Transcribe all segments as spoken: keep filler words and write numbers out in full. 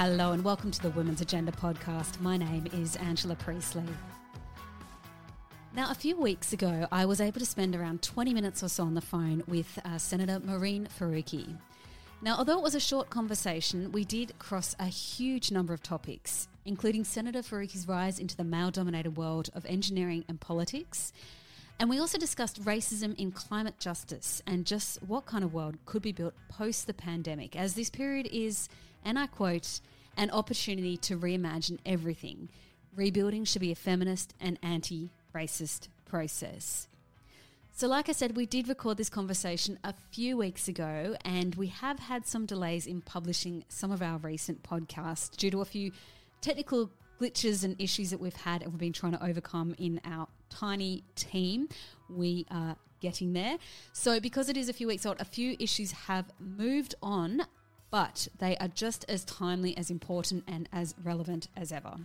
Hello and welcome to the Women's Agenda podcast. My name is Angela Priestley. Now, a few weeks ago, I was able to spend around twenty minutes or so on the phone with uh, Senator Maureen Faruqi. Now, although it was a short conversation, we did cross a huge number of topics, including Senator Faruqi's rise into the male-dominated world of engineering and politics. And we also discussed racism in climate justice and just what kind of world could be built post the pandemic, as this period is, and I quote, an opportunity to reimagine everything. Rebuilding should be a feminist and anti-racist process. So like I said, we did record this conversation a few weeks ago, and we have had some delays in publishing some of our recent podcasts due to a few technical glitches and issues that we've had and we've been trying to overcome in our tiny team. We are getting there. So because it is a few weeks old, a few issues have moved on, but they are just as timely, as important and as relevant as ever.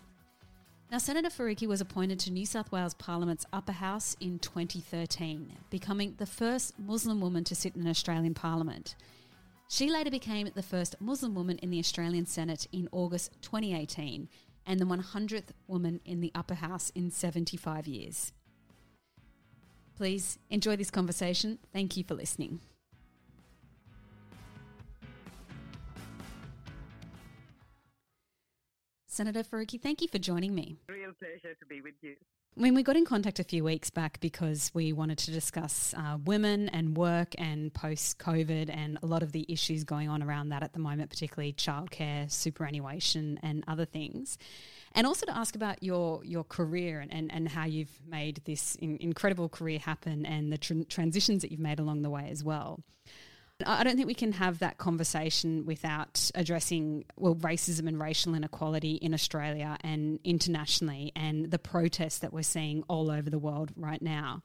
Now, Senator Faruqi was appointed to New South Wales Parliament's upper house in twenty thirteen, becoming the first Muslim woman to sit in an Australian Parliament. She later became the first Muslim woman in the Australian Senate in August twenty eighteen and the hundredth woman in the upper house in seventy-five years. Please enjoy this conversation. Thank you for listening. Senator Faruqi, thank you for joining me. Real pleasure to be with you. When we got in contact a few weeks back because we wanted to discuss uh, women and work and post-COVID and a lot of the issues going on around that at the moment, particularly childcare, superannuation and other things. And also to ask about your your career and, and, and how you've made this in, incredible career happen and the tr- transitions that you've made along the way as well. I don't think we can have that conversation without addressing, well, racism and racial inequality in Australia and internationally and the protests that we're seeing all over the world right now.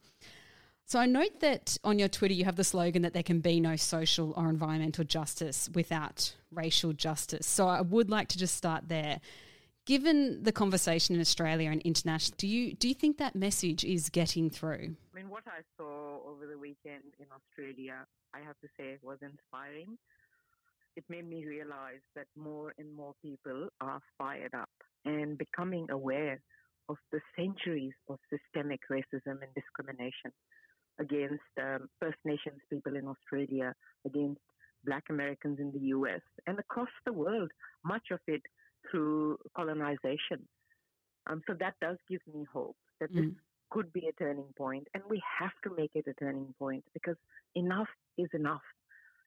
So I note that on your Twitter you have the slogan that there can be no social or environmental justice without racial justice. So I would like to just start there. Given the conversation in Australia and internationally, do you do you think that message is getting through? I mean, what I saw over the weekend in Australia, I have to say, was inspiring. It made me realise that more and more people are fired up and becoming aware of the centuries of systemic racism and discrimination against um, First Nations people in Australia, against Black Americans in the U S and across the world, much of it through colonization. Um, so that does give me hope that this mm. could be a turning point, and we have to make it a turning point because enough is enough.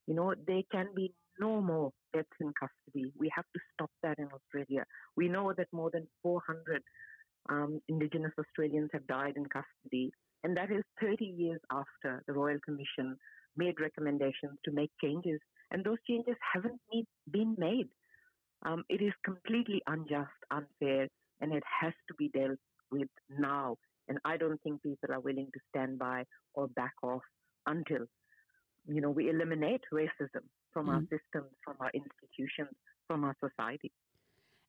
You know, there can be no more deaths in custody. We have to stop that in Australia. We know that more than four hundred um, Indigenous Australians have died in custody, and that is thirty years after the Royal Commission made recommendations to make changes, and those changes haven't need, been made. Um, it is completely unjust, unfair, and it has to be dealt with now. And I don't think people are willing to stand by or back off until, you know, we eliminate racism from mm-hmm. our systems, from our institutions, from our society.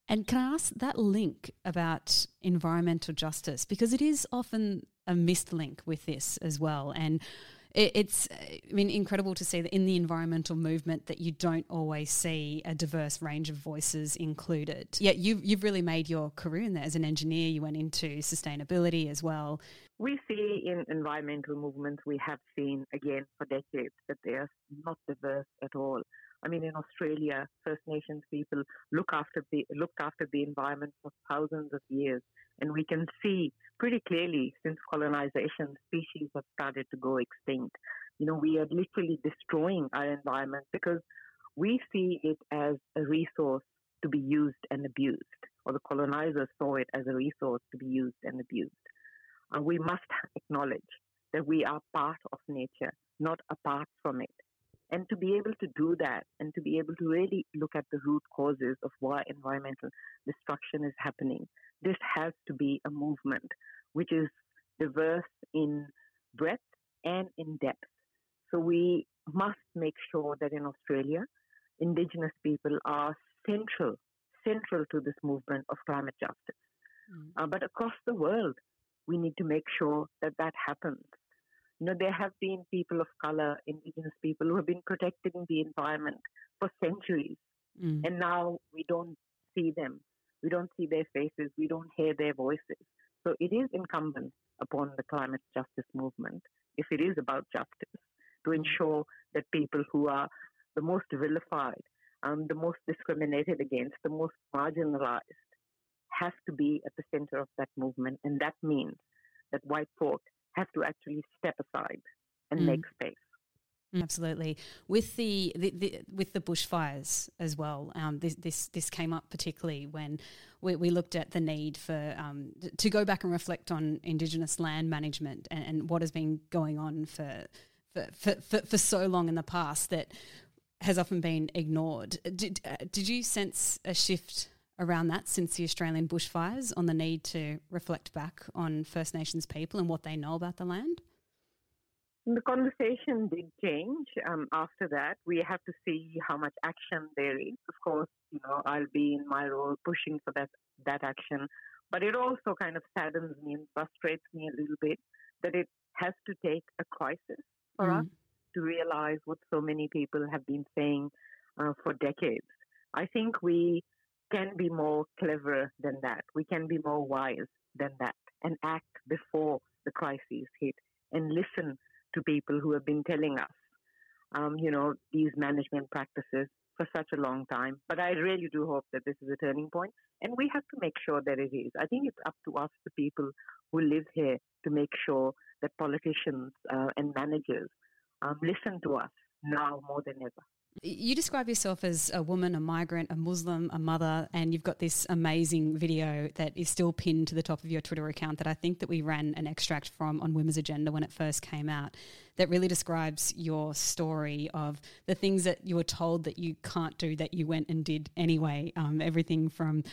And can I ask that link about environmental justice? Because it is often a missed link with this as well. And it's, I mean, incredible to see that in the environmental movement that you don't always see a diverse range of voices included. Yet you've, you've really made your career in there. As an engineer, you went into sustainability as well. We see in environmental movements, we have seen, again, for decades, that they are not diverse at all. I mean, in Australia, First Nations people look after the, looked after the environment for thousands of years. And we can see pretty clearly since colonization, species have started to go extinct. You know, we are literally destroying our environment because we see it as a resource to be used and abused, or the colonizers saw it as a resource to be used and abused. Uh, we must acknowledge that we are part of nature, not apart from it. And to be able to do that and to be able to really look at the root causes of why environmental destruction is happening, this has to be a movement which is diverse in breadth and in depth. So we must make sure that in Australia, Indigenous people are central, central to this movement of climate justice. Mm. Uh, but across the world, we need to make sure that that happens. You know, there have been people of color, Indigenous people, who have been protecting the environment for centuries. Mm. And now we don't see them. We don't see their faces. We don't hear their voices. So it is incumbent upon the climate justice movement, if it is about justice, to ensure that people who are the most vilified, um, the most discriminated against, the most marginalized, have to be at the center of that movement. And that means that white folk have to actually step aside and mm. make space. Absolutely. With the, the, the with the bushfires as well, um, this, this this came up particularly when we, we looked at the need for um, to go back and reflect on Indigenous land management and, and what has been going on for for, for for for so long in the past that has often been ignored. Did, uh, did you sense a shift around that since the Australian bushfires on the need to reflect back on First Nations people and what they know about the land? The conversation did change um, after that. We have to see how much action there is. Of course, you know, I'll be in my role pushing for that, that action. But it also kind of saddens me and frustrates me a little bit that it has to take a crisis for mm. us to realize what so many people have been saying uh, for decades. I think we can be more clever than that. We can be more wise than that and act before the crises hit and listen to people who have been telling us, um, you know, these management practices for such a long time. But I really do hope that this is a turning point, and we have to make sure that it is. I think it's up to us, the people who live here, to make sure that politicians uh, and managers um, listen to us now more than ever. You describe yourself as a woman, a migrant, a Muslim, a mother, and you've got this amazing video that is still pinned to the top of your Twitter account that I think that we ran an extract from on Women's Agenda when it first came out that really describes your story of the things that you were told that you can't do that you went and did anyway, um, everything from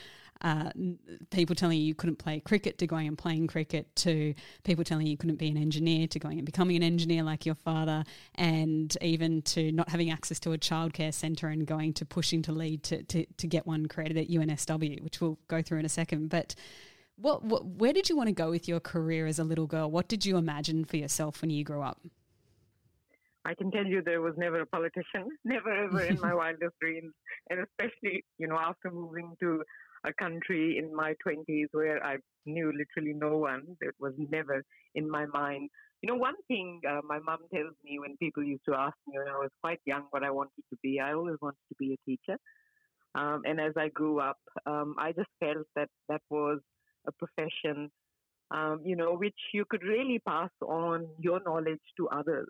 uh, people telling you you couldn't play cricket to going and playing cricket to people telling you you couldn't be an engineer to going and becoming an engineer like your father, and even to not having access to a childcare centre and going to pushing to lead to, to, to get one created at U N S W, which we'll go through in a second. But what, what, where did you want to go with your career as a little girl? What did you imagine for yourself when you grew up? I can tell you there was never a politician, never ever in my wildest dreams. And especially, you know, after moving to a country in my twenties where I knew literally no one, it was never in my mind. You know, one thing uh, my mum tells me when people used to ask me when I was quite young what I wanted to be, I always wanted to be a teacher. Um, and as I grew up, um, I just felt that that was a profession, um, you know, which you could really pass on your knowledge to others.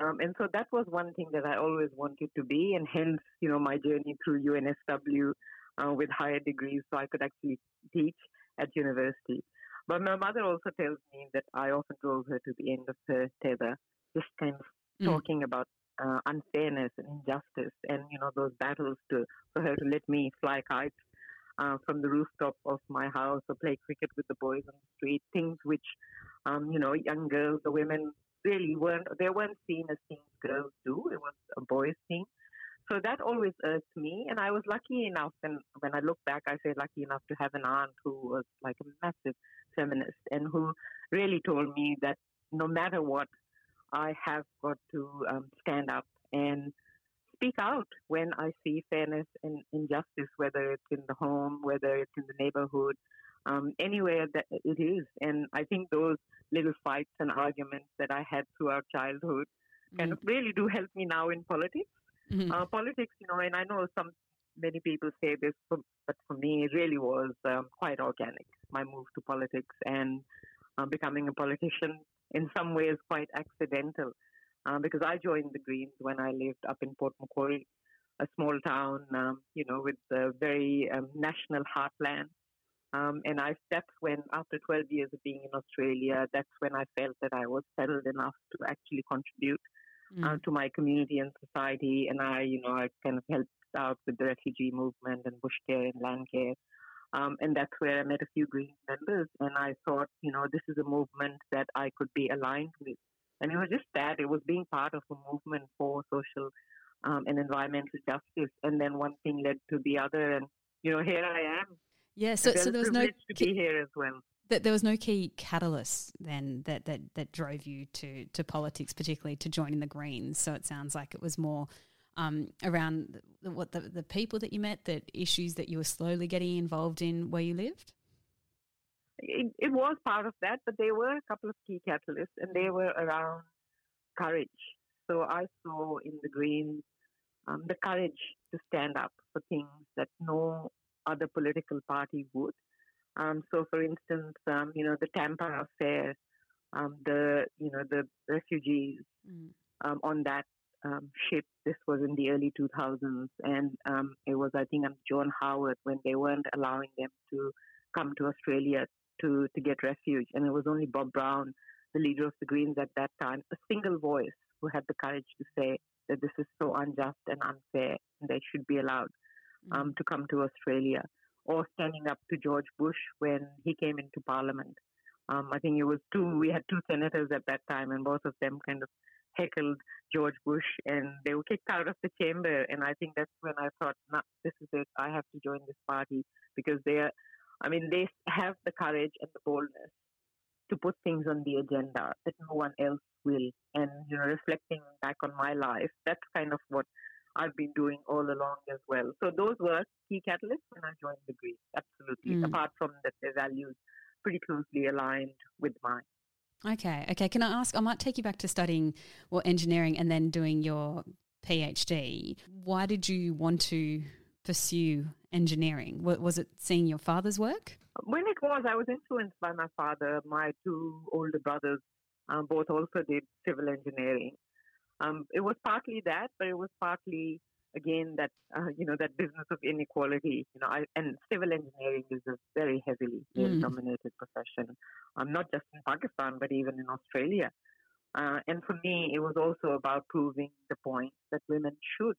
Um, and so that was one thing that I always wanted to be, and hence, you know, my journey through U N S W uh, with higher degrees so I could actually teach at university. But my mother also tells me that I often drove her to the end of her tether, just kind of mm. talking about uh, unfairness and injustice and, you know, those battles to for her to let me fly kites uh, from the rooftop of my house or play cricket with the boys on the street, things which, um, you know, young girls or women really weren't, they weren't seen as things girls do. It was a boys' thing. So that always irked me. And I was lucky enough, and when I look back, I say lucky enough to have an aunt who was like a massive feminist and who really told me that no matter what, I have got to um, stand up and speak out when I see fairness and injustice, whether it's in the home, whether it's in the neighborhood, um, anywhere that it is. And I think those little fights and arguments that I had throughout childhood mm-hmm. kind of really do help me now in politics. Mm-hmm. Uh, politics, you know, and I know some many people say this, but for me, it really was um, quite organic, my move to politics and uh, becoming a politician in some ways quite accidental uh, because I joined the Greens when I lived up in Port Macquarie, a small town, um, you know, with a very um, national heartland. Um, and I, that's when, after twelve years of being in Australia, that's when I felt that I was settled enough to actually contribute mm. uh, to my community and society. And I, you know, I kind of helped out with the refugee movement and bush care and land care. Um, and that's where I met a few Green members. And I thought, you know, this is a movement that I could be aligned with. And it was just that. It was being part of a movement for social um, and environmental justice. And then one thing led to the other. And, you know, here I am. Yeah, so, so there was no key, here as well. That there was no key catalyst then that, that, that drove you to, to politics, particularly to joining the Greens. So it sounds like it was more um, around the, what the, the people that you met, the issues that you were slowly getting involved in where you lived? It, it was part of that, but there were a couple of key catalysts, and they were around courage. So I saw in the Greens um, the courage to stand up for things that no other political party would. Um, so, for instance, um, you know, the Tampa affair, um, the, you know, the refugees mm. um, on that um, ship, this was in the early two thousands. And um, it was, I think, um, John Howard, when they weren't allowing them to come to Australia to, to get refuge. And it was only Bob Brown, the leader of the Greens at that time, a single voice, who had the courage to say that this is so unjust and unfair and they should be allowed um, mm. to come to Australia. Or standing up to George Bush when he came into Parliament. Um, I think it was two, we had two senators at that time, and both of them kind of heckled George Bush and they were kicked out of the chamber. And I think that's when I thought, nah, this is it, I have to join this party, because they are, I mean, they have the courage and the boldness to put things on the agenda that no one else will. And, you know, reflecting back on my life, that's kind of what I've been doing all along as well. So those were key catalysts when I joined the Greens, absolutely, mm. apart from that their values pretty closely aligned with mine. Okay, okay. Can I ask, I might take you back to studying well, engineering and then doing your PhD. Why did you want to pursue engineering? Was it seeing your father's work? When it was, I was influenced by my father. My two older brothers um, both also did civil engineering. Um, it was partly that, but it was partly, again, that, uh, you know, that business of inequality, you know, I, and civil engineering is a very heavily male-dominated mm. profession, um, not just in Pakistan, but even in Australia. Uh, and for me, it was also about proving the point that women should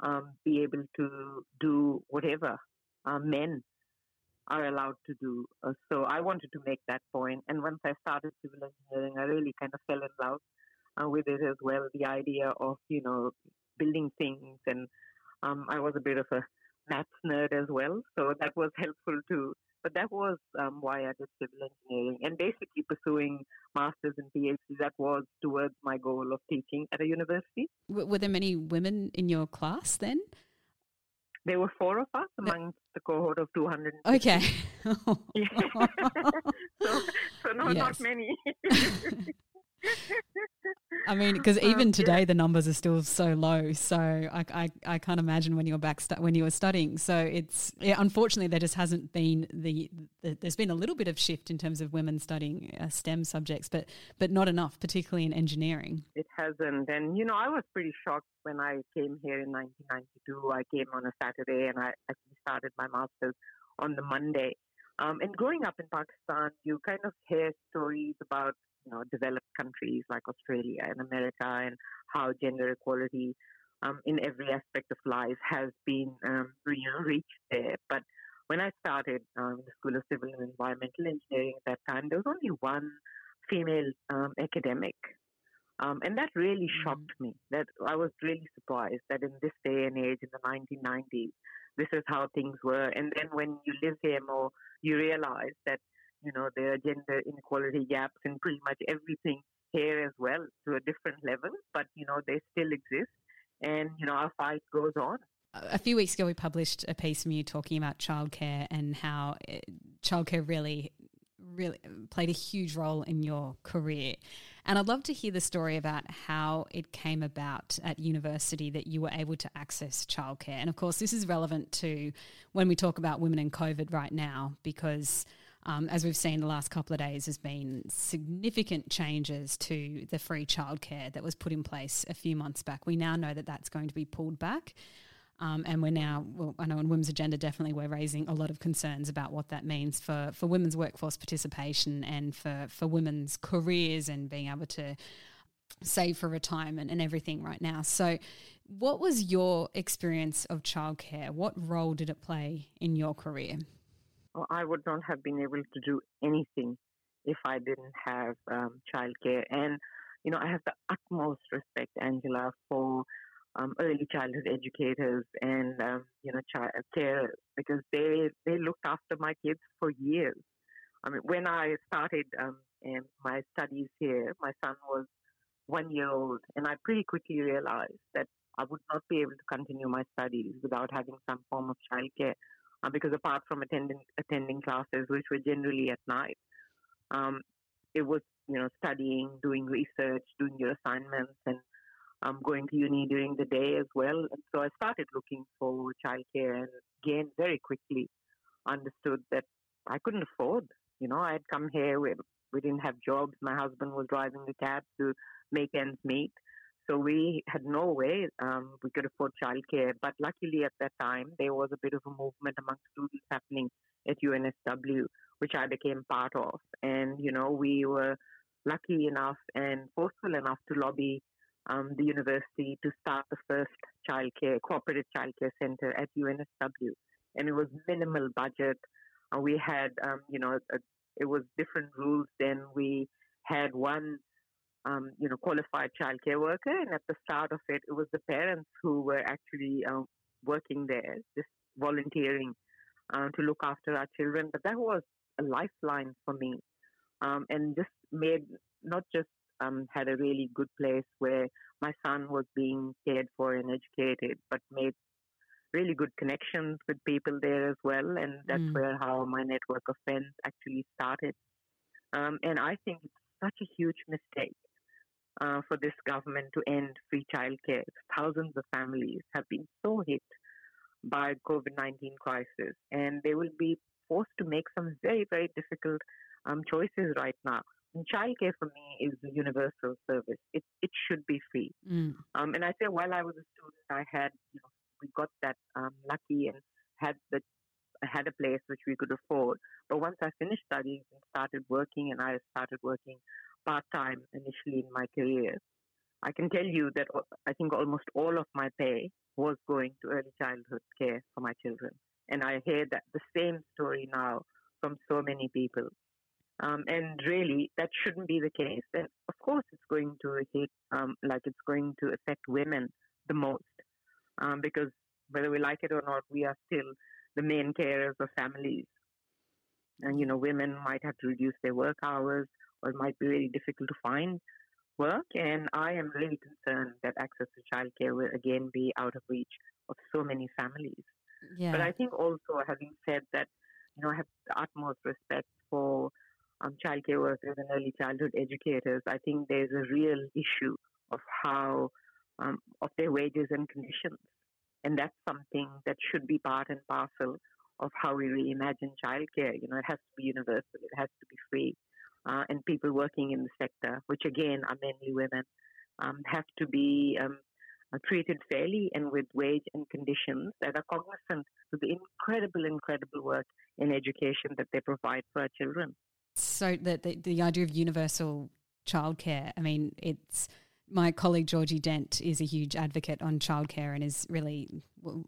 um, be able to do whatever uh, men are allowed to do. Uh, so I wanted to make that point. And once I started civil engineering, I really kind of fell in love Uh, with it as well, the idea of, you know, building things. And um, I was a bit of a maths nerd as well, so that was helpful too. But that was um, why I did civil engineering. And basically pursuing masters and PhD, that was towards my goal of teaching at a university. W- were there many women in your class then? There were four of us amongst the cohort of two hundred. Okay. so so no, yes. Not many. I mean, because even um, today yeah. the numbers are still so low, so I, I, I can't imagine when you were back stu- when you were studying. So it's yeah, unfortunately there just hasn't been the, the there's been a little bit of shift in terms of women studying uh, STEM subjects, but but not enough, particularly in engineering. It hasn't, and you know I was pretty shocked when I came here in nineteen ninety-two. I came on a Saturday and I actually started my master's on the Monday. Um, and growing up in Pakistan, you kind of hear stories about, you know, developed countries like Australia and America, and how gender equality um, in every aspect of life has been um, you know, reached there. But when I started um, the School of Civil and Environmental Engineering at that time, there was only one female um, academic. Um, and that really shocked me. That I was really surprised that in this day and age, in the nineteen nineties, this is how things were. And then when you live here more, you realize that, you know, there are gender inequality gaps in pretty much everything here as well, to a different level, but, you know, they still exist, and, you know, our fight goes on. A few weeks ago we published a piece from you talking about childcare and how it, childcare really, really played a huge role in your career. And I'd love to hear the story about how it came about at university that you were able to access childcare. And, of course, this is relevant to when we talk about women and COVID right now, because – Um, as we've seen the last couple of days, has been significant changes to the free childcare that was put in place a few months back. We now know that that's going to be pulled back, um, and we're now, well, I know on Women's Agenda definitely we're raising a lot of concerns about what that means for, for women's workforce participation and for, for women's careers and being able to save for retirement and everything right now. So what was your experience of childcare? What role did it play in your career? I would not have been able to do anything if I didn't have um, childcare. And, you know, I have the utmost respect, Angela, for um, early childhood educators and, um, you know, child carers, because they, they looked after my kids for years. I mean, when I started um, and my studies here, my son was one year old, and I pretty quickly realized that I would not be able to continue my studies without having some form of childcare, uh, because apart from attending attending classes, which were generally at night, um, it was, you know, studying, doing research, doing your assignments, and um, going to uni during the day as well. And so I started looking for childcare, and again, very quickly understood that I couldn't afford. You know, I had come here, we, we didn't have jobs. My husband was driving the cab to make ends meet. So we had no way um, we could afford childcare. But luckily at that time, there was a bit of a movement among students happening at U N S W, which I became part of. And, you know, we were lucky enough and forceful enough to lobby um, the university to start the first childcare, cooperative childcare center at U N S W. And it was minimal budget. Uh, we had, um, you know, a, it was different rules. Then we had one, um, you know, qualified childcare worker. And at the start of it, it was the parents who were actually uh, working there, just volunteering uh, to look after our children. But that was a lifeline for me, um, and just made, not just um, had a really good place where my son was being cared for and educated, but made really good connections with people there as well. And that's mm. where how my network of friends actually started. Um, and I think it's such a huge mistake uh, for this government to end free childcare. Thousands of families have been so hit by covid nineteen crisis, and they will be forced to make some very, very difficult um, choices right now. And childcare for me is a universal service. It it should be free. Mm. Um, and I say, while I was a student, I had, you know, we got that um, lucky and had the had a place which we could afford. But once I finished studies and started working, and I started working part-time initially in my career, I can tell you that I think almost all of my pay was going to early childhood care for my children. And I hear that the same story now from so many people. Um, and really, that shouldn't be the case. And of course, it's going to hit, um, like it's going to affect women the most. Um, because whether we like it or not, we are still the main carers of families. And, you know, women might have to reduce their work hours, or it might be really difficult to find work. And I am really concerned that access to childcare will again be out of reach of so many families. Yeah. But I think also, having said that, you know, I have the utmost respect for um, childcare workers and early childhood educators. I think there's a real issue of how Um, of their wages and conditions. And that's something that should be part and parcel of how we reimagine childcare. You know, it has to be universal, it has to be free. Uh, and people working in the sector, which again are mainly women, um, have to be um, treated fairly and with wage and conditions that are cognizant to the incredible, incredible work in education that they provide for our children. So the, the, the idea of universal childcare, I mean, it's... My colleague Georgie Dent is a huge advocate on childcare and is really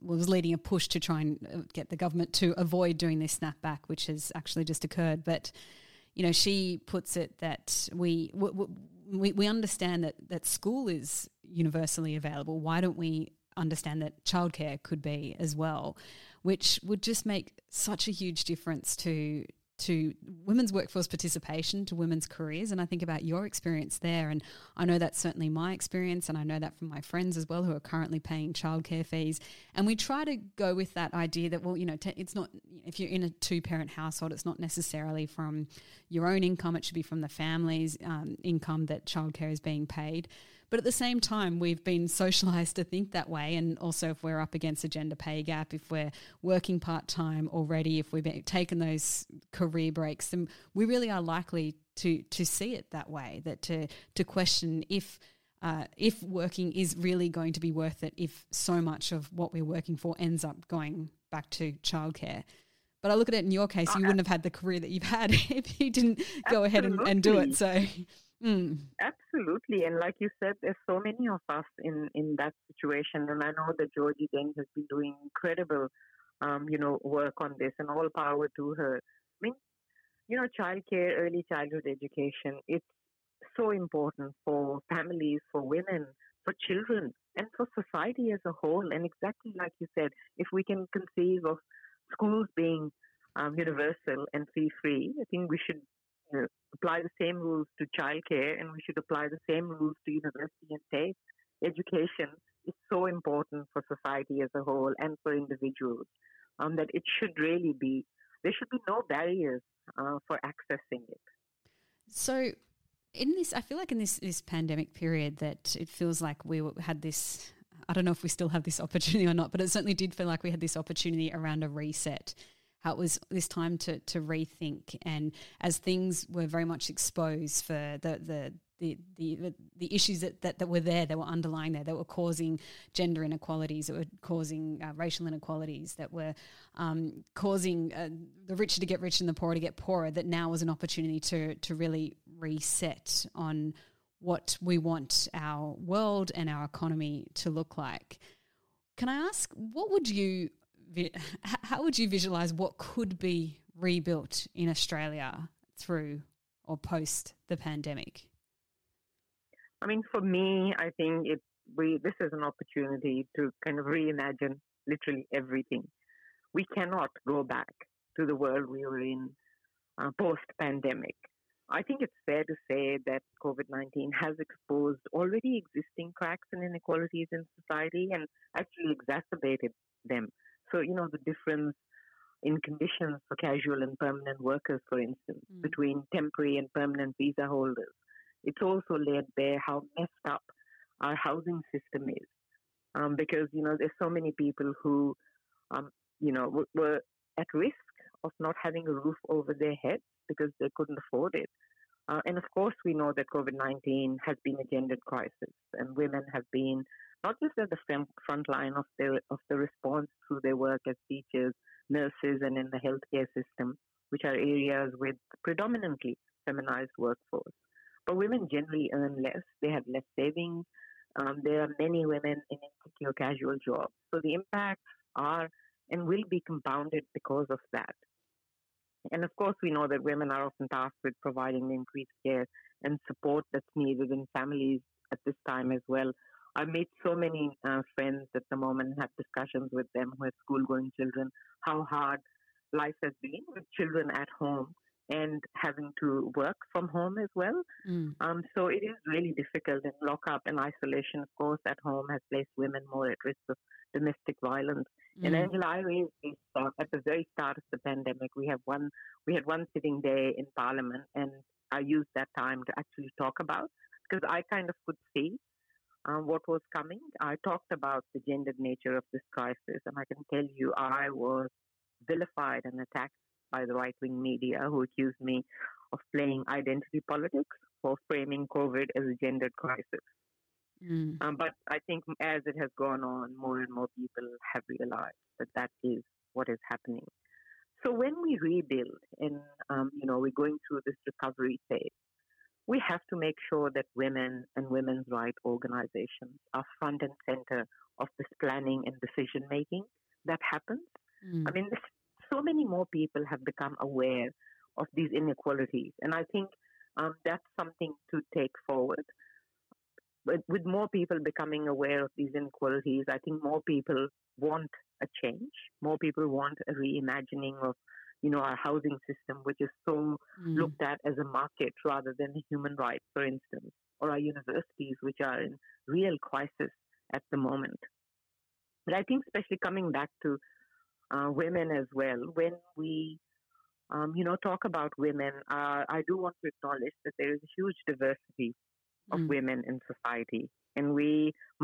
was leading a push to try and get the government to avoid doing this snapback, which has actually just occurred. But, you know, she puts it that we we, we understand that, that school is universally available. Why don't we understand that childcare could be as well, which would just make such a huge difference to to women's workforce participation, to women's careers. And I think about your experience there, and I know that's certainly my experience, and I know that from my friends as well who are currently paying childcare fees. And we try to go with that idea that, well, you know, it's not, if you're in a two-parent household, it's not necessarily from your own income, it should be from the family's um, income that childcare is being paid. But at the same time, we've been socialised to think that way. And also, if we're up against a gender pay gap, if we're working part-time already, if we've taken those career breaks, then we really are likely to to see it that way, that to, to question if uh, if working is really going to be worth it if so much of what we're working for ends up going back to childcare. But I look at it in your case, you wouldn't have had the career that you've had if you didn't go ahead and, and do it. So... Mm. Absolutely. And like you said, there's so many of us in, in that situation. And I know that Georgie Dent has been doing incredible, um, you know, work on this, and all power to her. I mean, you know, childcare, early childhood education, it's so important for families, for women, for children, and for society as a whole. And exactly like you said, if we can conceive of schools being um, universal and fee-free, I think we should Uh, apply the same rules to childcare, and we should apply the same rules to university and TAFE education is so important for society as a whole and for individuals, um, that it should really be, there should be no barriers uh, for accessing it. So in this, I feel like in this, this pandemic period that it feels like we had this, I don't know if we still have this opportunity or not, but it certainly did feel like we had this opportunity around a reset, how it was this time to to rethink. And as things were very much exposed for the the The, the the issues that, that, that were there, that were underlying there, that were causing gender inequalities, that were causing uh, racial inequalities, that were um, causing uh, the richer to get richer and the poorer to get poorer, that now was an opportunity to to really reset on what we want our world and our economy to look like. Can I ask, what would you, how would you visualise what could be rebuilt in Australia through or post the pandemic? I mean, for me, I think it, we this is an opportunity to kind of reimagine literally everything. We cannot go back to the world we were in uh, post-pandemic. I think it's fair to say that COVID nineteen has exposed already existing cracks and inequalities in society and actually exacerbated them. So, you know, the difference in conditions for casual and permanent workers, for instance, mm. between temporary and permanent visa holders. It's also laid bare how messed up our housing system is, um, because, you know, there's so many people who, um, you know, w- were at risk of not having a roof over their heads because they couldn't afford it. Uh, and, of course, we know that COVID nineteen has been a gendered crisis, and women have been not just at the front, front line of the, of the response through their work as teachers, nurses, and in the healthcare system, which are areas with predominantly feminized workforce. But women generally earn less. They have less savings. Um, there are many women in insecure casual jobs. So the impacts are and will be compounded because of that. And of course, we know that women are often tasked with providing the increased care and support that's needed in families at this time as well. I've made so many uh, friends at the moment and have discussions with them who have school-going children, how hard life has been with children at home and having to work from home as well. Mm. Um, so it is really difficult, and lockup and isolation, of course, at home has placed women more at risk of domestic violence. Mm. And Angela, I raised this uh, at the very start of the pandemic. We have one, we had one sitting day in Parliament, and I used that time to actually talk about, because I kind of could see um, what was coming. I talked about the gendered nature of this crisis, and I can tell you I was vilified and attacked by the right-wing media, who accused me of playing identity politics for framing COVID as a gendered crisis. Mm. Um, but I think as it has gone on, more and more people have realized that that is what is happening. So when we rebuild and, um, you know, we're going through this recovery phase, we have to make sure that women and women's rights organizations are front and center of this planning and decision-making that happens. Mm. I mean, this So many more people have become aware of these inequalities. And I think um, that's something to take forward. But with more people becoming aware of these inequalities, I think more people want a change. More people want a reimagining of, you know, our housing system, which is so mm. looked at as a market rather than a human right, for instance, or our universities, which are in real crisis at the moment. But I think especially coming back to Uh, women as well. When we, um, you know, talk about women, uh, I do want to acknowledge that there is a huge diversity of mm. women in society, and we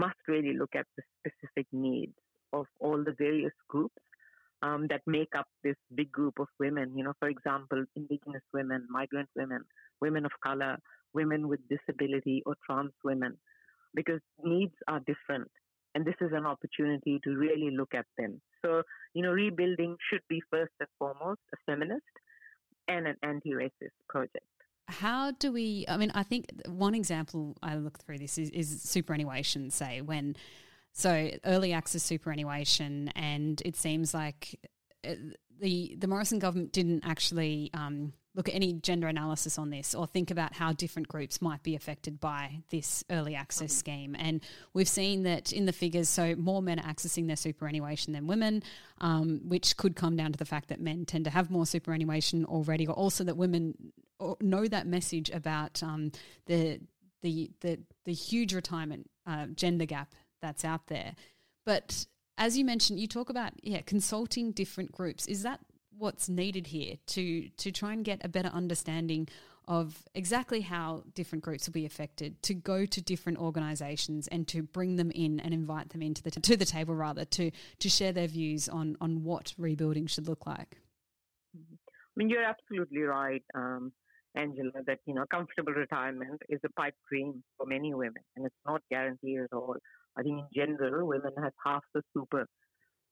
must really look at the specific needs of all the various groups um, that make up this big group of women. You know, for example, Indigenous women, migrant women, women of color, women with disability, or trans women, because needs are different, and this is an opportunity to really look at them. So, you know, rebuilding should be first and foremost a feminist and an anti-racist project. How do we, I mean, I think one example I look through this is, is superannuation, say, when, so early access superannuation, and it seems like the the Morrison government didn't actually um, look at any gender analysis on this or think about how different groups might be affected by this early access mm-hmm. scheme. And we've seen that in the figures, so more men are accessing their superannuation than women, um, which could come down to the fact that men tend to have more superannuation already, or also that women know that message about um, the, the, the, the huge retirement uh, gender gap that's out there. But as you mentioned, you talk about, yeah, consulting different groups. Is that what's needed here to to try and get a better understanding of exactly how different groups will be affected, to go to different organisations and to bring them in and invite them into the t- to the table rather to to share their views on on what rebuilding should look like? I mean, you're absolutely right, um, Angela, that, you know, comfortable retirement is a pipe dream for many women, and it's not guaranteed at all. I think in general, women have half the super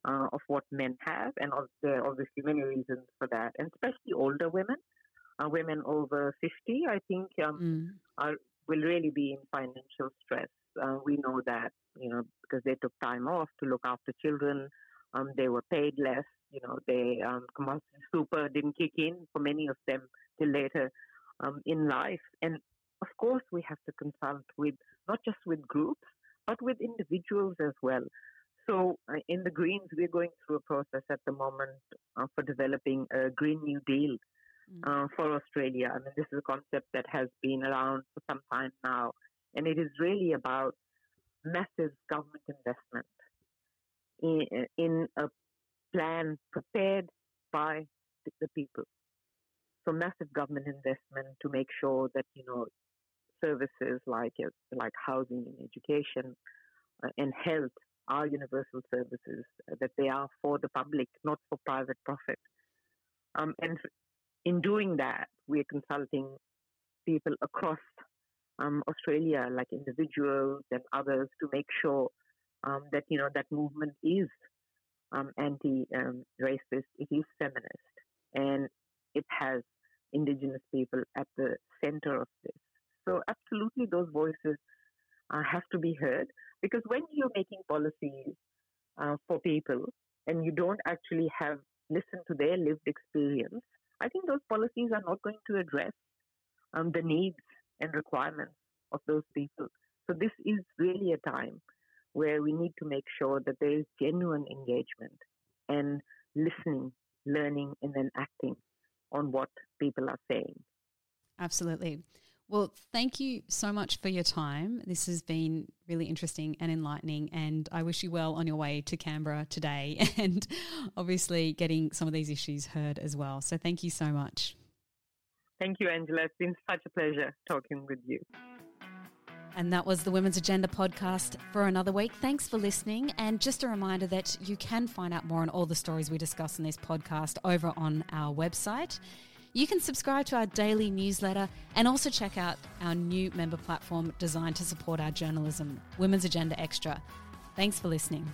uh, of what men have, and there are obviously many reasons for that, and especially older women. Uh, women over fifty, I think, um, mm. are, will really be in financial stress. Uh, we know that, you know, because they took time off to look after children. Um, they were paid less. You know, they um, compulsory super didn't kick in for many of them till later um, in life. And of course, we have to consult with not just with groups, but with individuals as well. So uh, in the Greens, we're going through a process at the moment uh, for developing a Green New Deal Uh, for Australia. I mean, this is a concept that has been around for some time now, and it is really about massive government investment in, in a plan prepared by the people. So massive government investment to make sure that, you know, services like like housing and education and health are universal services, that they are for the public, not for private profit. Um, and in doing that, we're consulting people across um, Australia, like individuals and others, to make sure um, that, you know, that movement is um, anti-racist, it is feminist, and it has Indigenous people at the centre of this. So absolutely those voices uh, have to be heard, because when you're making policies uh, for people and you don't actually have listened to their lived experience, I think those policies are not going to address um, the needs and requirements of those people. So this is really a time where we need to make sure that there is genuine engagement and listening, learning, and then acting on what people are saying. Absolutely. Well, thank you so much for your time. This has been really interesting and enlightening, and I wish you well on your way to Canberra today and obviously getting some of these issues heard as well. So thank you so much. Thank you, Angela. It's been such a pleasure talking with you. And that was the Women's Agenda podcast for another week. Thanks for listening. And just a reminder that you can find out more on all the stories we discuss in this podcast over on our website. You can subscribe to our daily newsletter and also check out our new member platform designed to support our journalism, Women's Agenda Extra. Thanks for listening.